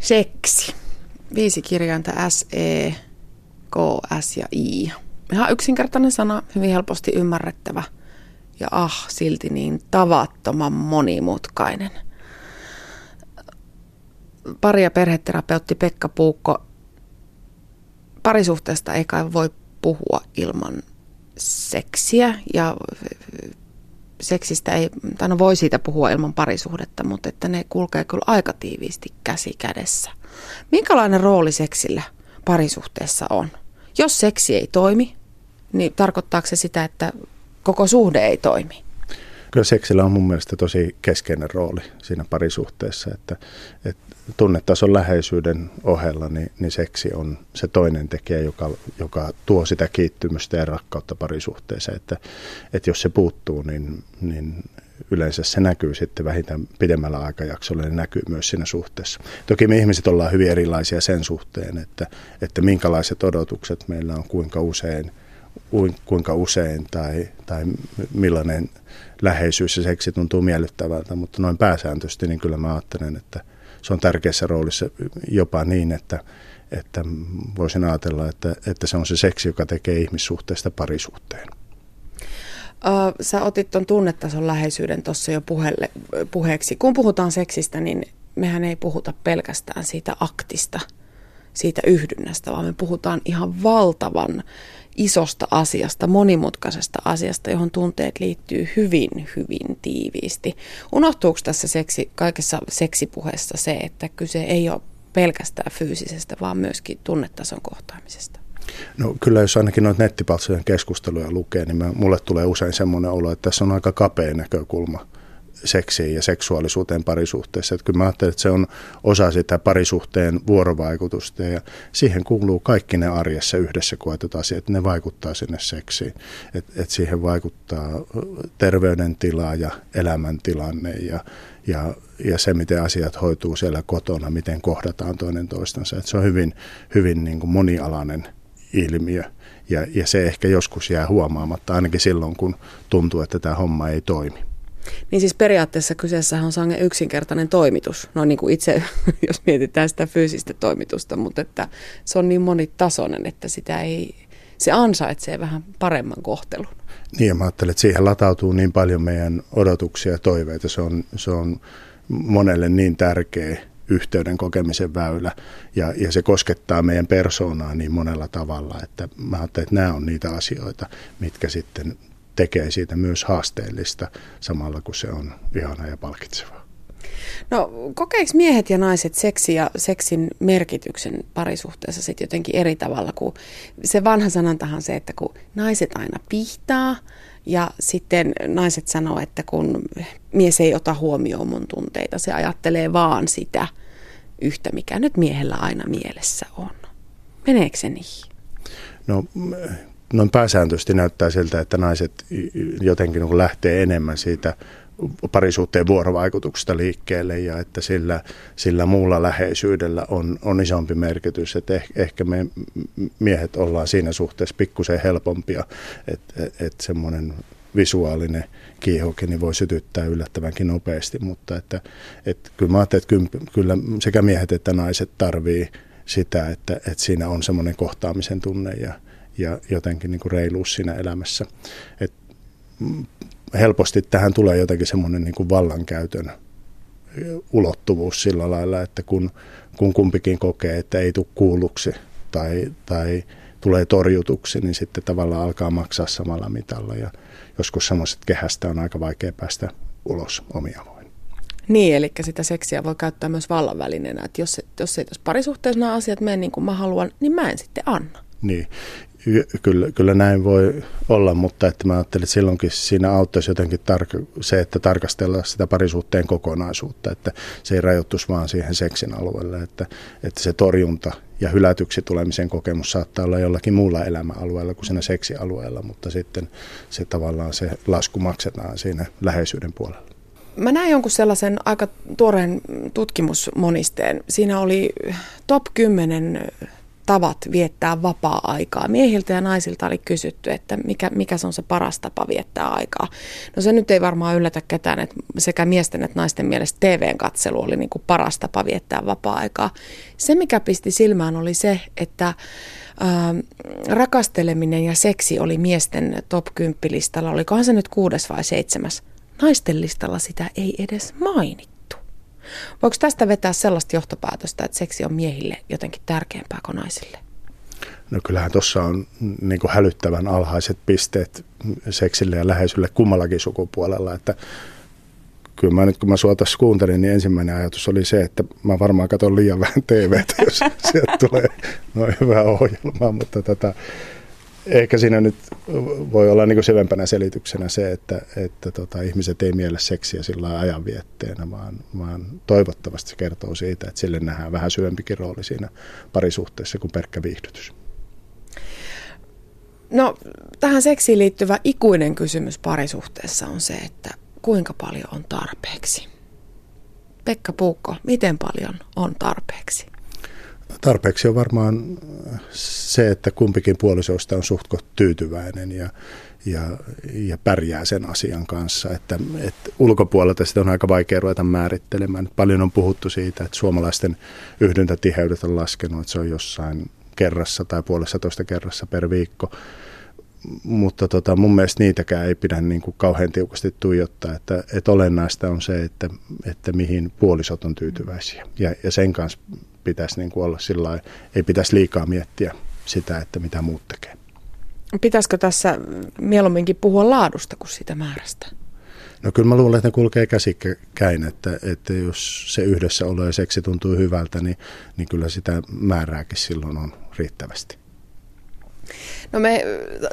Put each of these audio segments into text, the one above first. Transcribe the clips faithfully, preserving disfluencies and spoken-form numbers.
Seksi. Viisi kirjainta S, E, K, S ja I. Ihan yksinkertainen sana, hyvin helposti ymmärrettävä. Ja ah, silti niin tavattoman monimutkainen. Pari- ja perheterapeutti Pekka Puukko. Parisuhteesta ei kai voi puhua ilman seksiä. Ja seksistä ei, tai no voi siitä puhua ilman parisuhdetta, mutta että ne kulkee kyllä aika tiiviisti käsi kädessä. Minkälainen rooli seksillä parisuhteessa on? Jos seksi ei toimi, niin tarkoittaako se sitä, että koko suhde ei toimi? Kyllä seksillä on mun mielestä tosi keskeinen rooli siinä parisuhteessa, että, että tunnetason läheisyyden ohella niin, niin seksi on se toinen tekijä, joka, joka tuo sitä kiittymystä ja rakkautta parisuhteeseen, että, että jos se puuttuu, niin, niin yleensä se näkyy sitten vähintään pidemmällä aikajaksolla, niin näkyy myös siinä suhteessa. Toki me ihmiset ollaan hyvin erilaisia sen suhteen, että, että minkälaiset odotukset meillä on, kuinka usein, kuinka usein tai, tai millainen läheisyys ja seksi tuntuu miellyttävältä, mutta noin pääsääntöisesti niin kyllä mä ajattelen, että se on tärkeässä roolissa jopa niin, että, että voisin ajatella, että, että se on se seksi, joka tekee ihmissuhteesta parisuhteen. Sä otit tuon tunnetason läheisyyden tuossa jo puheelle, puheeksi. Kun puhutaan seksistä, niin mehän ei puhuta pelkästään siitä aktista, siitä yhdynnästä, vaan me puhutaan ihan valtavan isosta asiasta, monimutkaisesta asiasta, johon tunteet liittyy hyvin, hyvin tiiviisti. Unohtuuko tässä seksi, kaikessa seksipuheessa se, että kyse ei ole pelkästään fyysisestä, vaan myöskin tunnetason kohtaamisesta? No kyllä, jos ainakin noita nettipalstojen keskusteluja lukee, niin mä, mulle tulee usein semmoinen olo, että tässä on aika kapea näkökulma seksiin ja seksuaalisuuteen parisuhteessa. Että kyllä mä ajattelen, että se on osa sitä parisuhteen vuorovaikutusta ja siihen kuuluu kaikki ne arjessa yhdessä koetut asiat, ne vaikuttaa sinne seksiin. Että et siihen vaikuttaa terveydentila ja elämäntilanne ja, ja, ja se, miten asiat hoituu siellä kotona, miten kohdataan toinen toistansa. Että se on hyvin, hyvin niin kuin monialainen ilmiö ja, ja se ehkä joskus jää huomaamatta, ainakin silloin, kun tuntuu, että tämä homma ei toimi. Niin siis periaatteessa kyseessähän on sangen yksinkertainen toimitus, no niin kuin itse, jos mietitään sitä fyysistä toimitusta, mutta että se on niin monitasoinen, että sitä ei, se ansaitsee vähän paremman kohtelun. Niin ja mä ajattelen, että siihen latautuu niin paljon meidän odotuksia ja toiveita, se on, se on monelle niin tärkeä yhteyden kokemisen väylä ja, ja se koskettaa meidän persoonaa niin monella tavalla, että mä ajattelen, että nämä on niitä asioita, mitkä sitten tekee siitä myös haasteellista, samalla kun se on ihanaa ja palkitsevaa. No kokeeko miehet ja naiset seksi ja seksin merkityksen parisuhteessa sitten jotenkin eri tavalla, kuin se vanha sanantahan se, että kun naiset aina pihtaa ja sitten naiset sanoo, että kun mies ei ota huomioon mun tunteita, se ajattelee vaan sitä yhtä, mikä nyt miehellä aina mielessä on. Meneekö se niin? No noin pääsääntöisesti näyttää siltä, että naiset jotenkin lähtee enemmän siitä parisuhteen vuorovaikutuksesta liikkeelle ja että sillä, sillä muulla läheisyydellä on, on isompi merkitys. Että eh, ehkä me miehet ollaan siinä suhteessa pikkusen helpompia, että et semmoinen visuaalinen kiihokin niin voi sytyttää yllättävänkin nopeasti, mutta että, et kyllä mä ajattelen, että kyllä sekä miehet että naiset tarvii sitä, että, että siinä on semmoinen kohtaamisen tunne ja ja jotenkin niin kuin reiluus siinä elämässä. Et helposti tähän tulee jotenkin semmoinen niin kuin vallankäytön ulottuvuus sillä lailla, että kun, kun kumpikin kokee, että ei tule kuulluksi tai, tai tulee torjutuksi, niin sitten tavallaan alkaa maksaa samalla mitalla. Ja joskus semmoiset kehästä on aika vaikea päästä ulos omia voimia. Niin, eli sitä seksiä voi käyttää myös vallanvälineenä. Että jos, jos ei tässä parisuhteessa nämä asiat mene niin kuin mä haluan, niin mä en sitten anna. Niin, kyllä, kyllä näin voi olla, mutta että mä ajattelin, että silloinkin siinä auttaisi jotenkin tark- se, että tarkastellaan sitä parisuhteen kokonaisuutta, että se ei rajoittuisi vaan siihen seksin alueelle, että, että se torjunta ja hylätyksi tulemisen kokemus saattaa olla jollakin muulla elämäalueella kuin siinä seksialueella, mutta sitten se tavallaan se lasku maksetaan siinä läheisyyden puolella. Mä näin jonkun sellaisen aika tuoreen tutkimusmonisteen. Siinä oli top kymmenen tavat viettää vapaa-aikaa. Miehiltä ja naisilta oli kysytty, että mikä, mikä se on se paras tapa viettää aikaa. No se nyt ei varmaan yllätä ketään, että sekä miesten että naisten mielestä T V-katselu oli niin kuin paras tapa viettää vapaa-aikaa. Se, mikä pisti silmään, oli se, että äh, rakasteleminen ja seksi oli miesten top kymmenen listalla. Olikohan se nyt kuudes vai seitsemäs? Naisten listalla sitä ei edes mainittu. Voiko tästä vetää sellaista johtopäätöstä, että seksi on miehille jotenkin tärkeämpää kuin naisille? No kyllähän tuossa on niin kuin hälyttävän alhaiset pisteet seksille ja läheisylle kummallakin sukupuolella. Että kyllä mä nyt kun mä sua tässä kuuntelin, niin ensimmäinen ajatus oli se, että mä varmaan katson liian vähän T V:tä, jos sieltä tulee noin hyvää ohjelmaa. Mutta tätä, ehkä siinä nyt voi olla niin kuin syvempänä selityksenä se, että, että tota, ihmiset ei miele seksiä sillä lailla ajanvietteenä, vaan, vaan toivottavasti se kertoo siitä, että sille nähdään vähän syvempikin rooli siinä parisuhteessa kuin pelkkä viihdytys. No tähän seksiin liittyvä ikuinen kysymys parisuhteessa on se, että kuinka paljon on tarpeeksi? Pekka Puukko, miten paljon on tarpeeksi? Tarpeeksi on varmaan se, että kumpikin puolisoista on suht koht tyytyväinen ja, ja, ja pärjää sen asian kanssa. Että, että ulkopuolelta sitä on aika vaikea ruveta määrittelemään. Paljon on puhuttu siitä, että suomalaisten yhdyntätiheydet on laskenut, että se on jossain kerrassa tai puolessatoista kerrassa per viikko. Mutta tota, mun mielestä niitäkään ei pidä niin kuin kauhean tiukasti tuijottaa, että, että olennaista on se, että, että mihin puolisot on tyytyväisiä ja, ja sen kanssa pitäisi niin kuin olla sillain, ei pitäisi liikaa miettiä sitä, että mitä muut tekee. Pitäisikö tässä mieluumminkin puhua laadusta kuin siitä määrästä? No kyllä mä luulen, että ne kulkee käsikäin, että, että jos se yhdessä olo ja seksi tuntuu hyvältä, niin, niin kyllä sitä määrääkin silloin on riittävästi. No me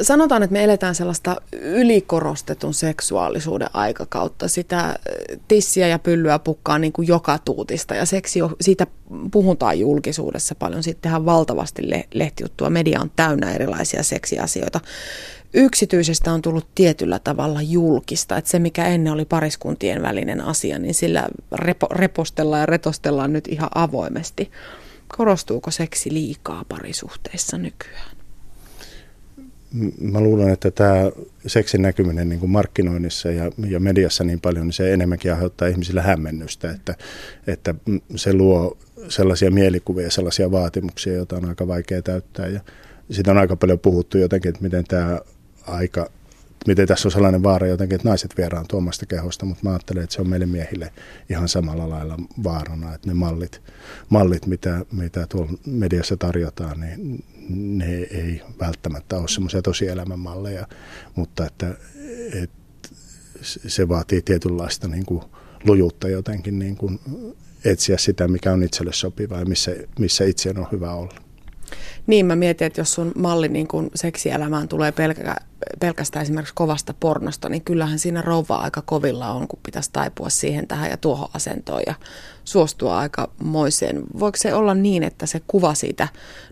sanotaan, että me eletään sellaista ylikorostetun seksuaalisuuden aikakautta, sitä tissiä ja pyllyä pukkaa niin kuin joka tuutista ja seksi, siitä puhutaan julkisuudessa paljon, siitä tehdään valtavasti lehtijuttua, media on täynnä erilaisia seksiasioita. Yksityisestä on tullut tietyllä tavalla julkista, että se mikä ennen oli pariskuntien välinen asia, niin sillä repo, repostellaan ja retostellaan nyt ihan avoimesti. Korostuuko seksi liikaa parisuhteissa nykyään? Mä luulen, että tämä seksin näkyminen niin kuin markkinoinnissa ja, ja mediassa niin paljon, niin se enemmänkin aiheuttaa ihmisillä hämmennystä, että, että se luo sellaisia mielikuvia, sellaisia vaatimuksia, joita on aika vaikea täyttää. Ja siitä on aika paljon puhuttu jotenkin, että miten, tämä aika, miten tässä on sellainen vaara jotenkin, että naiset vieraantuu omasta kehosta, mutta mä ajattelen, että se on meille miehille ihan samalla lailla vaarana, että ne mallit, mallit mitä, mitä tuolla mediassa tarjotaan, niin ne ei välttämättä ole semmoisia tosielämän malleja, mutta että, että se vaatii tietynlaista niin kuin lujuutta jotenkin niin kuin etsiä sitä, mikä on itselle sopivaa ja missä, missä itse on hyvä olla. Niin, mä mietin, että jos sun malli niin kun seksielämään tulee pelkä, pelkästään esimerkiksi kovasta pornosta, niin kyllähän siinä rouvaa aika kovilla on, kun pitäisi taipua siihen tähän ja tuohon asentoon ja suostua aika moiseen. Voiko se olla niin, että se kuva siitä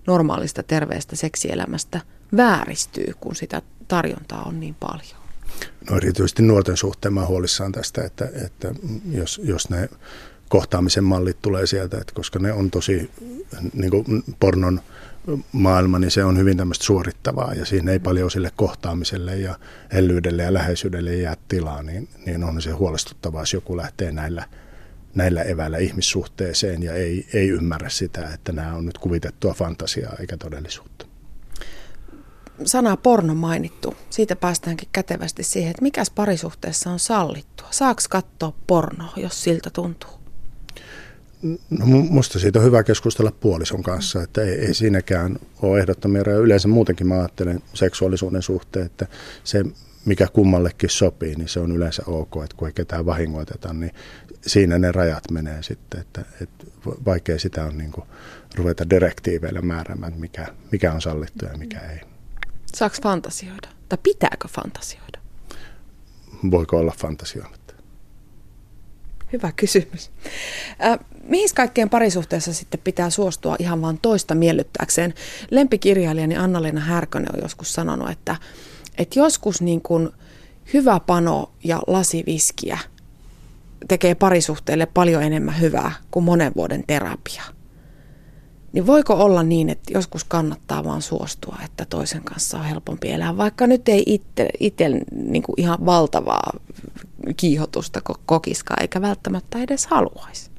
normaalista terveestä seksielämästä vääristyy, kun sitä tarjontaa on niin paljon? No erityisesti nuorten suhteen mä huolissaan tästä, että, että jos, jos ne kohtaamisen mallit tulee sieltä, että koska ne on tosi niin kuin pornon maailma, niin se on hyvin tämmöistä suorittavaa ja siinä ei paljon sille kohtaamiselle ja hellyydelle ja läheisyydelle jää tilaa, niin, niin on se huolestuttavaa, jos joku lähtee näillä, näillä eväillä ihmissuhteeseen ja ei, ei ymmärrä sitä, että nämä on nyt kuvitettua fantasiaa eikä todellisuutta. Sana porno mainittu. Siitä päästäänkin kätevästi siihen, että mikäs parisuhteessa on sallittua. Saako katsoa pornoa, jos siltä tuntuu? No, musta siitä on hyvä keskustella puolison kanssa, että ei, ei siinäkään ole ehdottomia rajoja. Yleensä muutenkin mä ajattelen seksuaalisuuden suhteen, että se mikä kummallekin sopii, niin se on yleensä ok, että kun ei ketään vahingoiteta, niin siinä ne rajat menee sitten, että, että vaikea sitä on niin kuin ruveta direktiiveillä määräämään, että mikä, mikä on sallittua ja mikä ei. Saako fantasioida? Tai pitääkö fantasioida? Voiko olla fantasioimatta? Hyvä kysymys. Äh, mihin kaikkeen parisuhteessa sitten pitää suostua ihan vaan toista miellyttääkseen? Lempikirjailijani Anna-Leena Härkönen on joskus sanonut, että, että joskus niin kuin hyvä pano ja lasiviskiä tekee parisuhteelle paljon enemmän hyvää kuin monen vuoden terapia. Niin voiko olla niin, että joskus kannattaa vaan suostua, että toisen kanssa on helpompi elää, vaikka nyt ei itse niin kuin ihan valtavaa kiihotusta kokiskaan, eikä välttämättä edes haluaisi?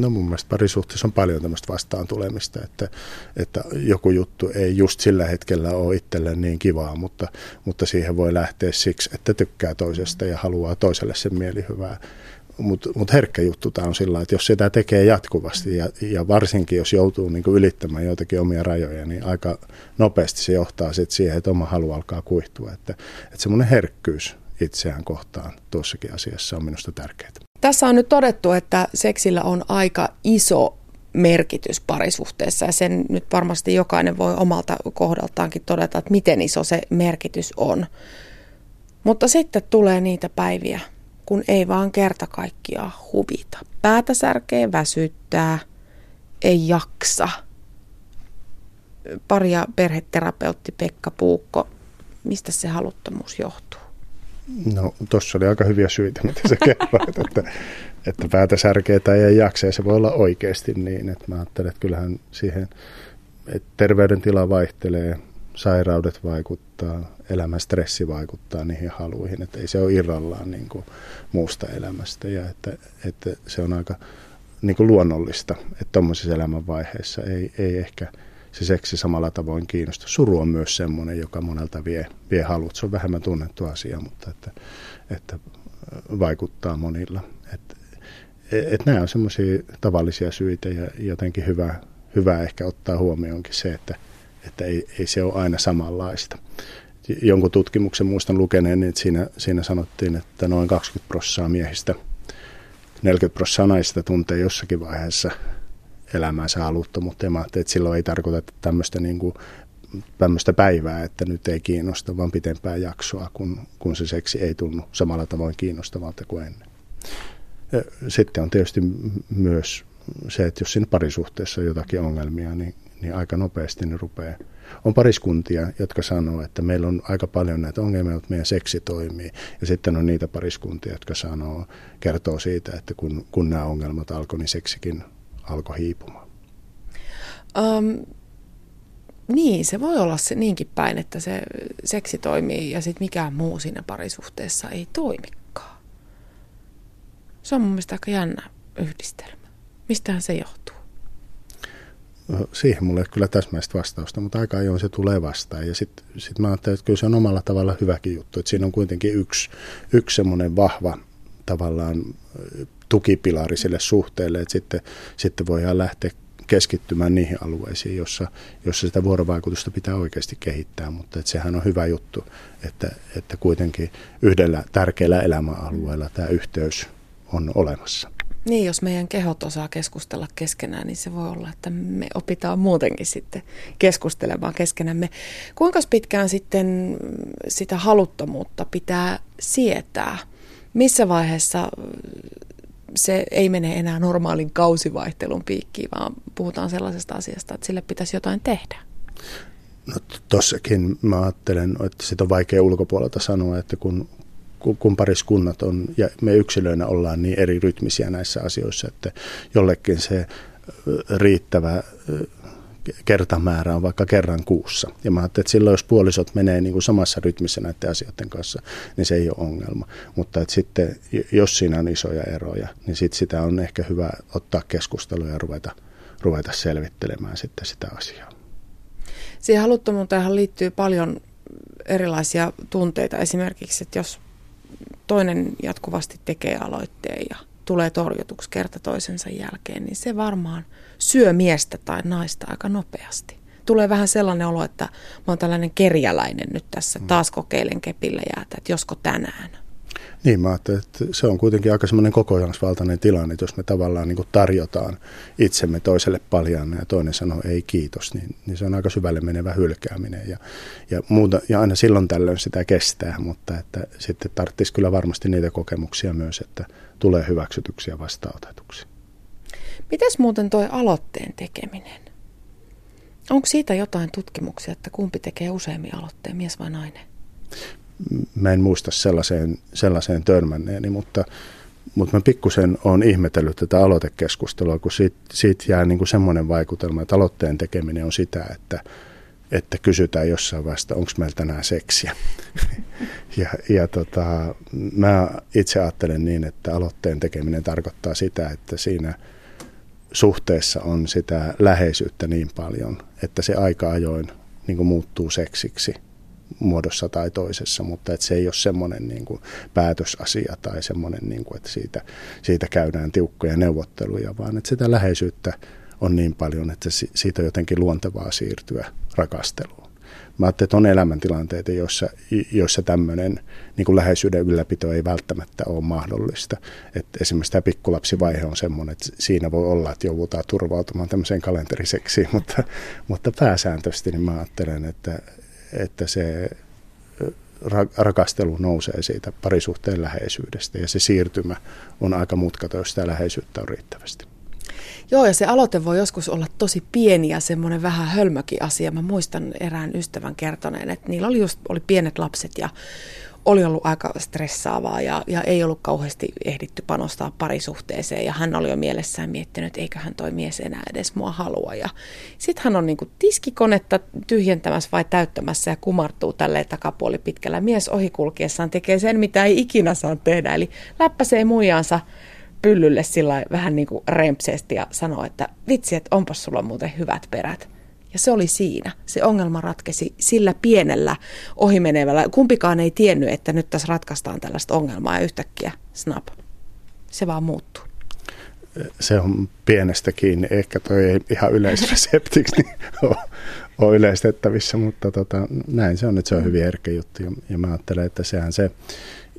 No mun mielestä parisuhteessa on paljon tämmöistä vastaan tulemista, että, että joku juttu ei just sillä hetkellä ole itselle niin kivaa, mutta, mutta siihen voi lähteä siksi, että tykkää toisesta ja haluaa toiselle sen mielihyvää. Mutta mut herkkä juttu tämä on sillä, että jos sitä tekee jatkuvasti ja, ja varsinkin jos joutuu niinku ylittämään joitakin omia rajoja, niin aika nopeasti se johtaa sit siihen, että oma halu alkaa kuihtua. Että, että semmoinen herkkyys itseään kohtaan tuossakin asiassa on minusta tärkeää. Tässä on nyt todettu, että seksillä on aika iso merkitys parisuhteessa ja sen nyt varmasti jokainen voi omalta kohdaltaankin todeta, että miten iso se merkitys on. Mutta sitten tulee niitä päiviä, kun ei vaan kerta kaikkiaan huvita. Päätä särkee, väsyttää, ei jaksa. Pari- ja perheterapeutti Pekka Puukko, mistä se haluttomuus johtuu? No tuossa oli aika hyviä syitä, mitä sä kerroit, että, että päätä särkee tai ei jaksa ja se voi olla oikeasti niin, että mä ajattelen, että kyllähän siihen, että terveydentila vaihtelee, sairaudet vaikuttaa, elämän stressi vaikuttaa niihin haluihin, että ei se ole irrallaan niin kuin muusta elämästä ja että, että se on aika niin kuin luonnollista, että tuommoisessa elämänvaiheessa ei, ei ehkä se seksi samalla tavoin kiinnostaa. Suru on myös semmoinen, joka monelta vie, vie halut. Se on vähemmän tunnettu asia, mutta että, että vaikuttaa monilla. Että, että nämä on semmoisia tavallisia syitä ja jotenkin hyvä, hyvä ehkä ottaa huomioonkin se, että, että ei, ei se ole aina samanlaista. Jonkun tutkimuksen muistan lukeneen, että siinä, siinä sanottiin, että noin kaksikymmentä prosenttia miehistä, neljäkymmentä prosenttia naisista tuntee jossakin vaiheessa elämäänsä haluttomuutta. Ja mä ajattelin, että silloin ei tarkoita tämmöistä, niin kuin, tämmöistä päivää, että nyt ei kiinnosta, vaan pitempää jaksoa, kun, kun se seksi ei tunnu samalla tavoin kiinnostavalta kuin ennen. Ja sitten on tietysti myös se, että jos siinä parisuhteessa on jotakin ongelmia, niin, niin aika nopeasti ne rupeaa. On pariskuntia, jotka sanoo, että meillä on aika paljon näitä ongelmia, mutta meidän seksi toimii. Ja sitten on niitä pariskuntia, jotka sanoo, kertoo siitä, että kun, kun nämä ongelmat alkoi, niin seksikin alkoi hiipumaan. Um, niin, se voi olla se niinkin päin, että se seksi toimii ja sitten mikään muu siinä parisuhteessa ei toimikaan. Se on mun mielestä aika jännä yhdistelmä. Mistähän se johtuu? No, siihen mulla ei ole kyllä täsmäistä vastausta, mutta aika ajoin se tulee vastaan. Ja sitten sit mä ajattelen, että kyllä se on omalla tavalla hyväkin juttu. Että siinä on kuitenkin yksi, yksi semmoinen vahva tavallaan tukipilari sille suhteelle, että sitten, sitten voidaan lähteä keskittymään niihin alueisiin, jossa, jossa sitä vuorovaikutusta pitää oikeasti kehittää, mutta että sehän on hyvä juttu, että, että kuitenkin yhdellä tärkeällä elämäalueella tämä yhteys on olemassa. Niin, jos meidän kehot osaa keskustella keskenään, niin se voi olla, että me opitaan muutenkin sitten keskustelemaan keskenämme. Kuinka pitkään sitten sitä haluttomuutta pitää sietää? Missä vaiheessa se ei mene enää normaalin kausivaihtelun piikkiin, vaan puhutaan sellaisesta asiasta, että sille pitäisi jotain tehdä? No tossakin mä ajattelen, että sitä on vaikea ulkopuolelta sanoa, että kun, kun pariskunnat on, ja me yksilöinä ollaan niin eri rytmisiä näissä asioissa, että jollekin se riittävä kertamäärä on vaikka kerran kuussa. Ja mä ajattelin, että silloin jos puolisot menee niin kuin samassa rytmissä näiden asioiden kanssa, niin se ei ole ongelma. Mutta että sitten, jos siinä on isoja eroja, niin sit sitä on ehkä hyvä ottaa keskustelua ja ruveta, ruveta selvittelemään sitten sitä asiaa. Siihen haluttomuuteenhan liittyy paljon erilaisia tunteita. Esimerkiksi, että jos toinen jatkuvasti tekee aloitteen ja tulee torjutuksi kerta toisensa jälkeen, niin se varmaan syö miestä tai naista aika nopeasti. Tulee vähän sellainen olo, että mä oon tällainen kerjäläinen nyt tässä, taas kokeilen kepillä jäätä, että josko tänään. Niin, mä ajattelin, että se on kuitenkin aika semmoinen kokonaisvaltainen tilanne, että jos me tavallaan niin kuin tarjotaan itsemme toiselle paljaana ja toinen sanoo ei kiitos, niin, niin se on aika syvälle menevä hylkääminen ja, ja, muuta, ja aina silloin tällöin sitä kestää, mutta että sitten tarvitsisi kyllä varmasti niitä kokemuksia myös, että tulee hyväksytyksiä ja vastaanotetuksi. Mitäs muuten toi aloitteen tekeminen? Onko siitä jotain tutkimuksia, että kumpi tekee useammin aloitteen, mies vai nainen? Mä en muista sellaiseen, sellaiseen törmänneeni, mutta, Mutta mä pikkusen olen ihmetellyt tätä aloitekeskustelua, kun siitä, siitä jää niin kuin semmoinen vaikutelma, että aloitteen tekeminen on sitä, että, että kysytään jossain vaiheessa, onko meillä tänään seksiä. ja ja tota, mä itse ajattelen niin, että aloitteen tekeminen tarkoittaa sitä, että siinä suhteessa on sitä läheisyyttä niin paljon, että se aika ajoin niin kuin muuttuu seksiksi muodossa tai toisessa, mutta että se ei ole semmoinen niin kuin päätösasia tai semmoinen, niin kuin, että siitä, siitä käydään tiukkoja neuvotteluja, vaan että sitä läheisyyttä on niin paljon, että siitä on jotenkin luontevaa siirtyä rakasteluun. Mä ajattelin, että on elämäntilanteita, joissa, joissa tämmöinen niin kuin läheisyyden ylläpito ei välttämättä ole mahdollista. Että esimerkiksi tämä pikkulapsivaihe on semmoinen, että siinä voi olla, että joudutaan turvautumaan tämmöiseen kalenteriseksiin, mutta, mutta pääsääntöisesti niin mä ajattelen, että että se rakastelu nousee siitä parisuhteen läheisyydestä ja se siirtymä on aika mutkaton, jos sitä läheisyyttä on riittävästi. Joo, ja se aloite voi joskus olla tosi pieni ja semmoinen vähän hölmökin asia. Mä muistan erään ystävän kertoneen, että niillä oli just oli pienet lapset ja oli ollut aika stressaavaa ja, ja ei ollut kauheasti ehditty panostaa parisuhteeseen. Ja hän oli jo mielessään miettinyt, että eiköhän toi mies enää edes mua halua. Sitten hän on niin kuin tiskikonetta tyhjentämässä vai täyttämässä ja kumartuu tälleen takapuoli pitkällä. Mies ohikulkiessaan tekee sen, mitä ei ikinä saa tehdä. Eli läppäsee muijaansa pyllylle sillä vähän niin kuin rempseesti ja sanoo, että vitsi, että onpas sulla muuten hyvät perät. Ja se oli siinä. Se ongelma ratkesi sillä pienellä ohimenevällä. Kumpikaan ei tiennyt, että nyt tässä ratkaistaan tällaista ongelmaa ja yhtäkkiä snap. Se vaan muuttuu. Se on pienestä kiinni. Ehkä toi ei ihan yleisreseptiksi ole yleistettävissä, mutta tota, näin se on, että se on hyvin herkkä juttu. Ja mä ajattelen, että sehän se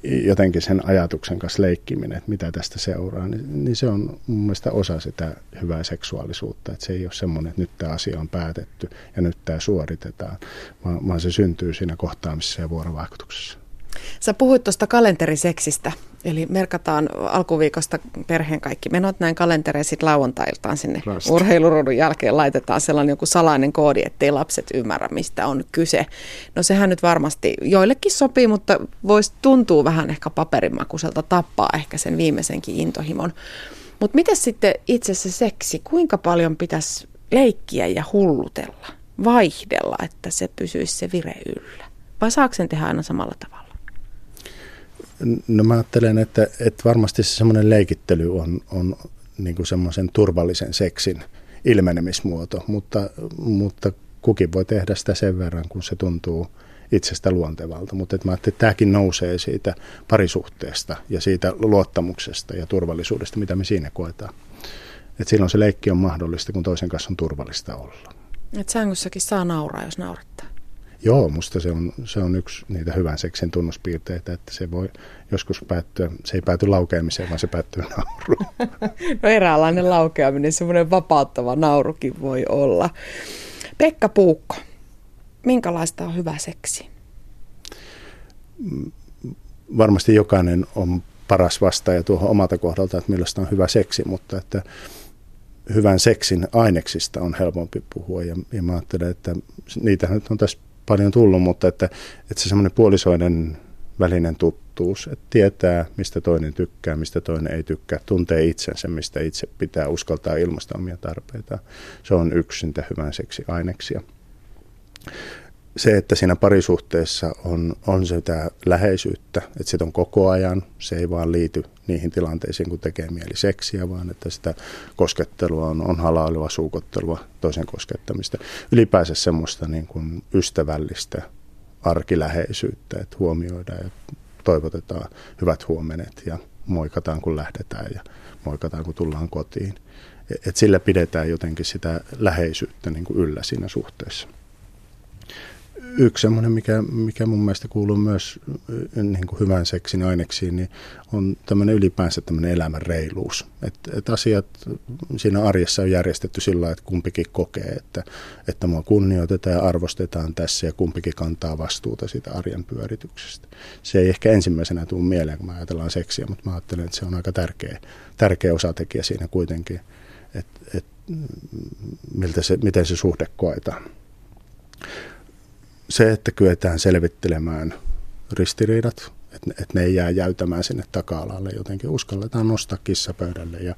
jotenkin sen ajatuksen kanssa leikkiminen, että mitä tästä seuraa, niin, niin se on mun mielestä osa sitä hyvää seksuaalisuutta. Että se ei ole semmoinen, että nyt tämä asia on päätetty ja nyt tämä suoritetaan, vaan, vaan se syntyy siinä kohtaamisessa ja vuorovaikutuksessa. Sä puhuit tuosta kalenteriseksistä, eli merkataan alkuviikosta perheen kaikki menot näin kalentereen, sitten lauantailtaan sinne Rasta. Urheiluruudun jälkeen laitetaan sellainen joku salainen koodi, ettei lapset ymmärrä, mistä on kyse. No sehän nyt varmasti joillekin sopii, mutta voisi tuntua vähän ehkä paperimakuiselta, tappaa ehkä sen viimeisenkin intohimon. Mutta miten sitten itse se seksi, kuinka paljon pitäisi leikkiä ja hullutella, vaihdella, että se pysyisi se vire yllä? Vai saako sen tehdä aina samalla tavalla? No mä ajattelen, että, että varmasti se semmoinen leikittely on, on niin kuin semmoisen turvallisen seksin ilmenemismuoto, mutta, mutta kukin voi tehdä sitä sen verran, kun se tuntuu itsestä luontevalta. Mutta että mä ajattelin, että tämäkin nousee siitä parisuhteesta ja siitä luottamuksesta ja turvallisuudesta, mitä me siinä koetaan. Että silloin se leikki on mahdollista, kun toisen kanssa on turvallista olla. Että sängyssäkin saa nauraa, jos naurattaa. Joo, musta se on, se on yksi niitä hyvän seksin tunnuspiirteitä, että se voi joskus päättyä, se ei pääty laukeamiseen, vaan se päättyy nauruun. No eräänlainen laukeaminen, semmoinen vapauttava naurukin voi olla. Pekka Puukko, minkälaista on hyvä seksi? Varmasti jokainen on paras vastaaja tuohon omalta kohdalta, että millaista on hyvä seksi, mutta että hyvän seksin aineksista on helpompi puhua ja, ja mä ajattelen, että niitähän nyt on tässä paljon tullut, mutta että, että se semmoinen puolisoiden välinen tuttuus, että tietää, mistä toinen tykkää, mistä toinen ei tykkää, tuntee itsensä, mistä itse pitää, uskaltaa ilmaista omia tarpeitaan. Se on yksi niitä hyvän seksin aineksia. Se, että siinä parisuhteessa on, on sitä läheisyyttä, että sitä on koko ajan, se ei vaan liity niihin tilanteisiin, kun tekee mieli seksiä, vaan että sitä koskettelua on, on halailua, suukottelua, toisen koskettamista. Ylipäänsä semmoista niin kuin ystävällistä arkiläheisyyttä, että huomioidaan ja toivotetaan hyvät huomenet ja moikataan kun lähdetään ja moikataan kun tullaan kotiin. Et sillä pidetään jotenkin sitä läheisyyttä niin kuin yllä siinä suhteessa. Yksi semmoinen, mikä, mikä mun mielestä kuuluu myös niin kuin hyvän seksin aineksiin, niin on tämmöinen ylipäänsä tämmöinen elämän reiluus. Että et asiat siinä arjessa on järjestetty sillä tavalla, että kumpikin kokee, että, että mua kunnioitetaan ja arvostetaan tässä ja kumpikin kantaa vastuuta siitä arjen pyörityksestä. Se ei ehkä ensimmäisenä tule mieleen, kun me ajatellaan seksiä, mutta mä ajattelen, että se on aika tärkeä, tärkeä osatekijä siinä kuitenkin, että, että miltä se, miten se suhde koetaan. Se, että kyetään selvittelemään ristiriidat, että et ne ei jää jäytämään sinne taka-alalle jotenkin. Uskalletaan nostaa kissa pöydälle ja,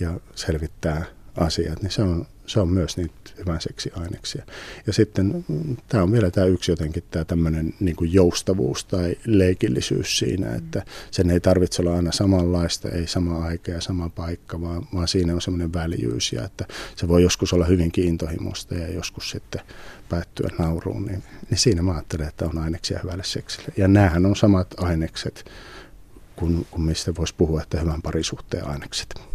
ja selvittää asiat, niin se on, se on myös niitä hyvän seksi aineksia. Ja sitten tämä on vielä tämä yksi jotenkin tämä tämmöinen niin kuin joustavuus tai leikillisyys siinä, että sen ei tarvitse olla aina samanlaista, ei sama aika ja sama paikka, vaan, vaan siinä on semmoinen väljyys ja että se voi joskus olla hyvinkin intohimoista ja joskus sitten päättyä nauruun, niin, niin siinä mä ajattelen, että on aineksia hyvälle seksille. Ja näähän on samat ainekset kuin, kuin mistä voisi puhua, että hyvän parisuhteen ainekset.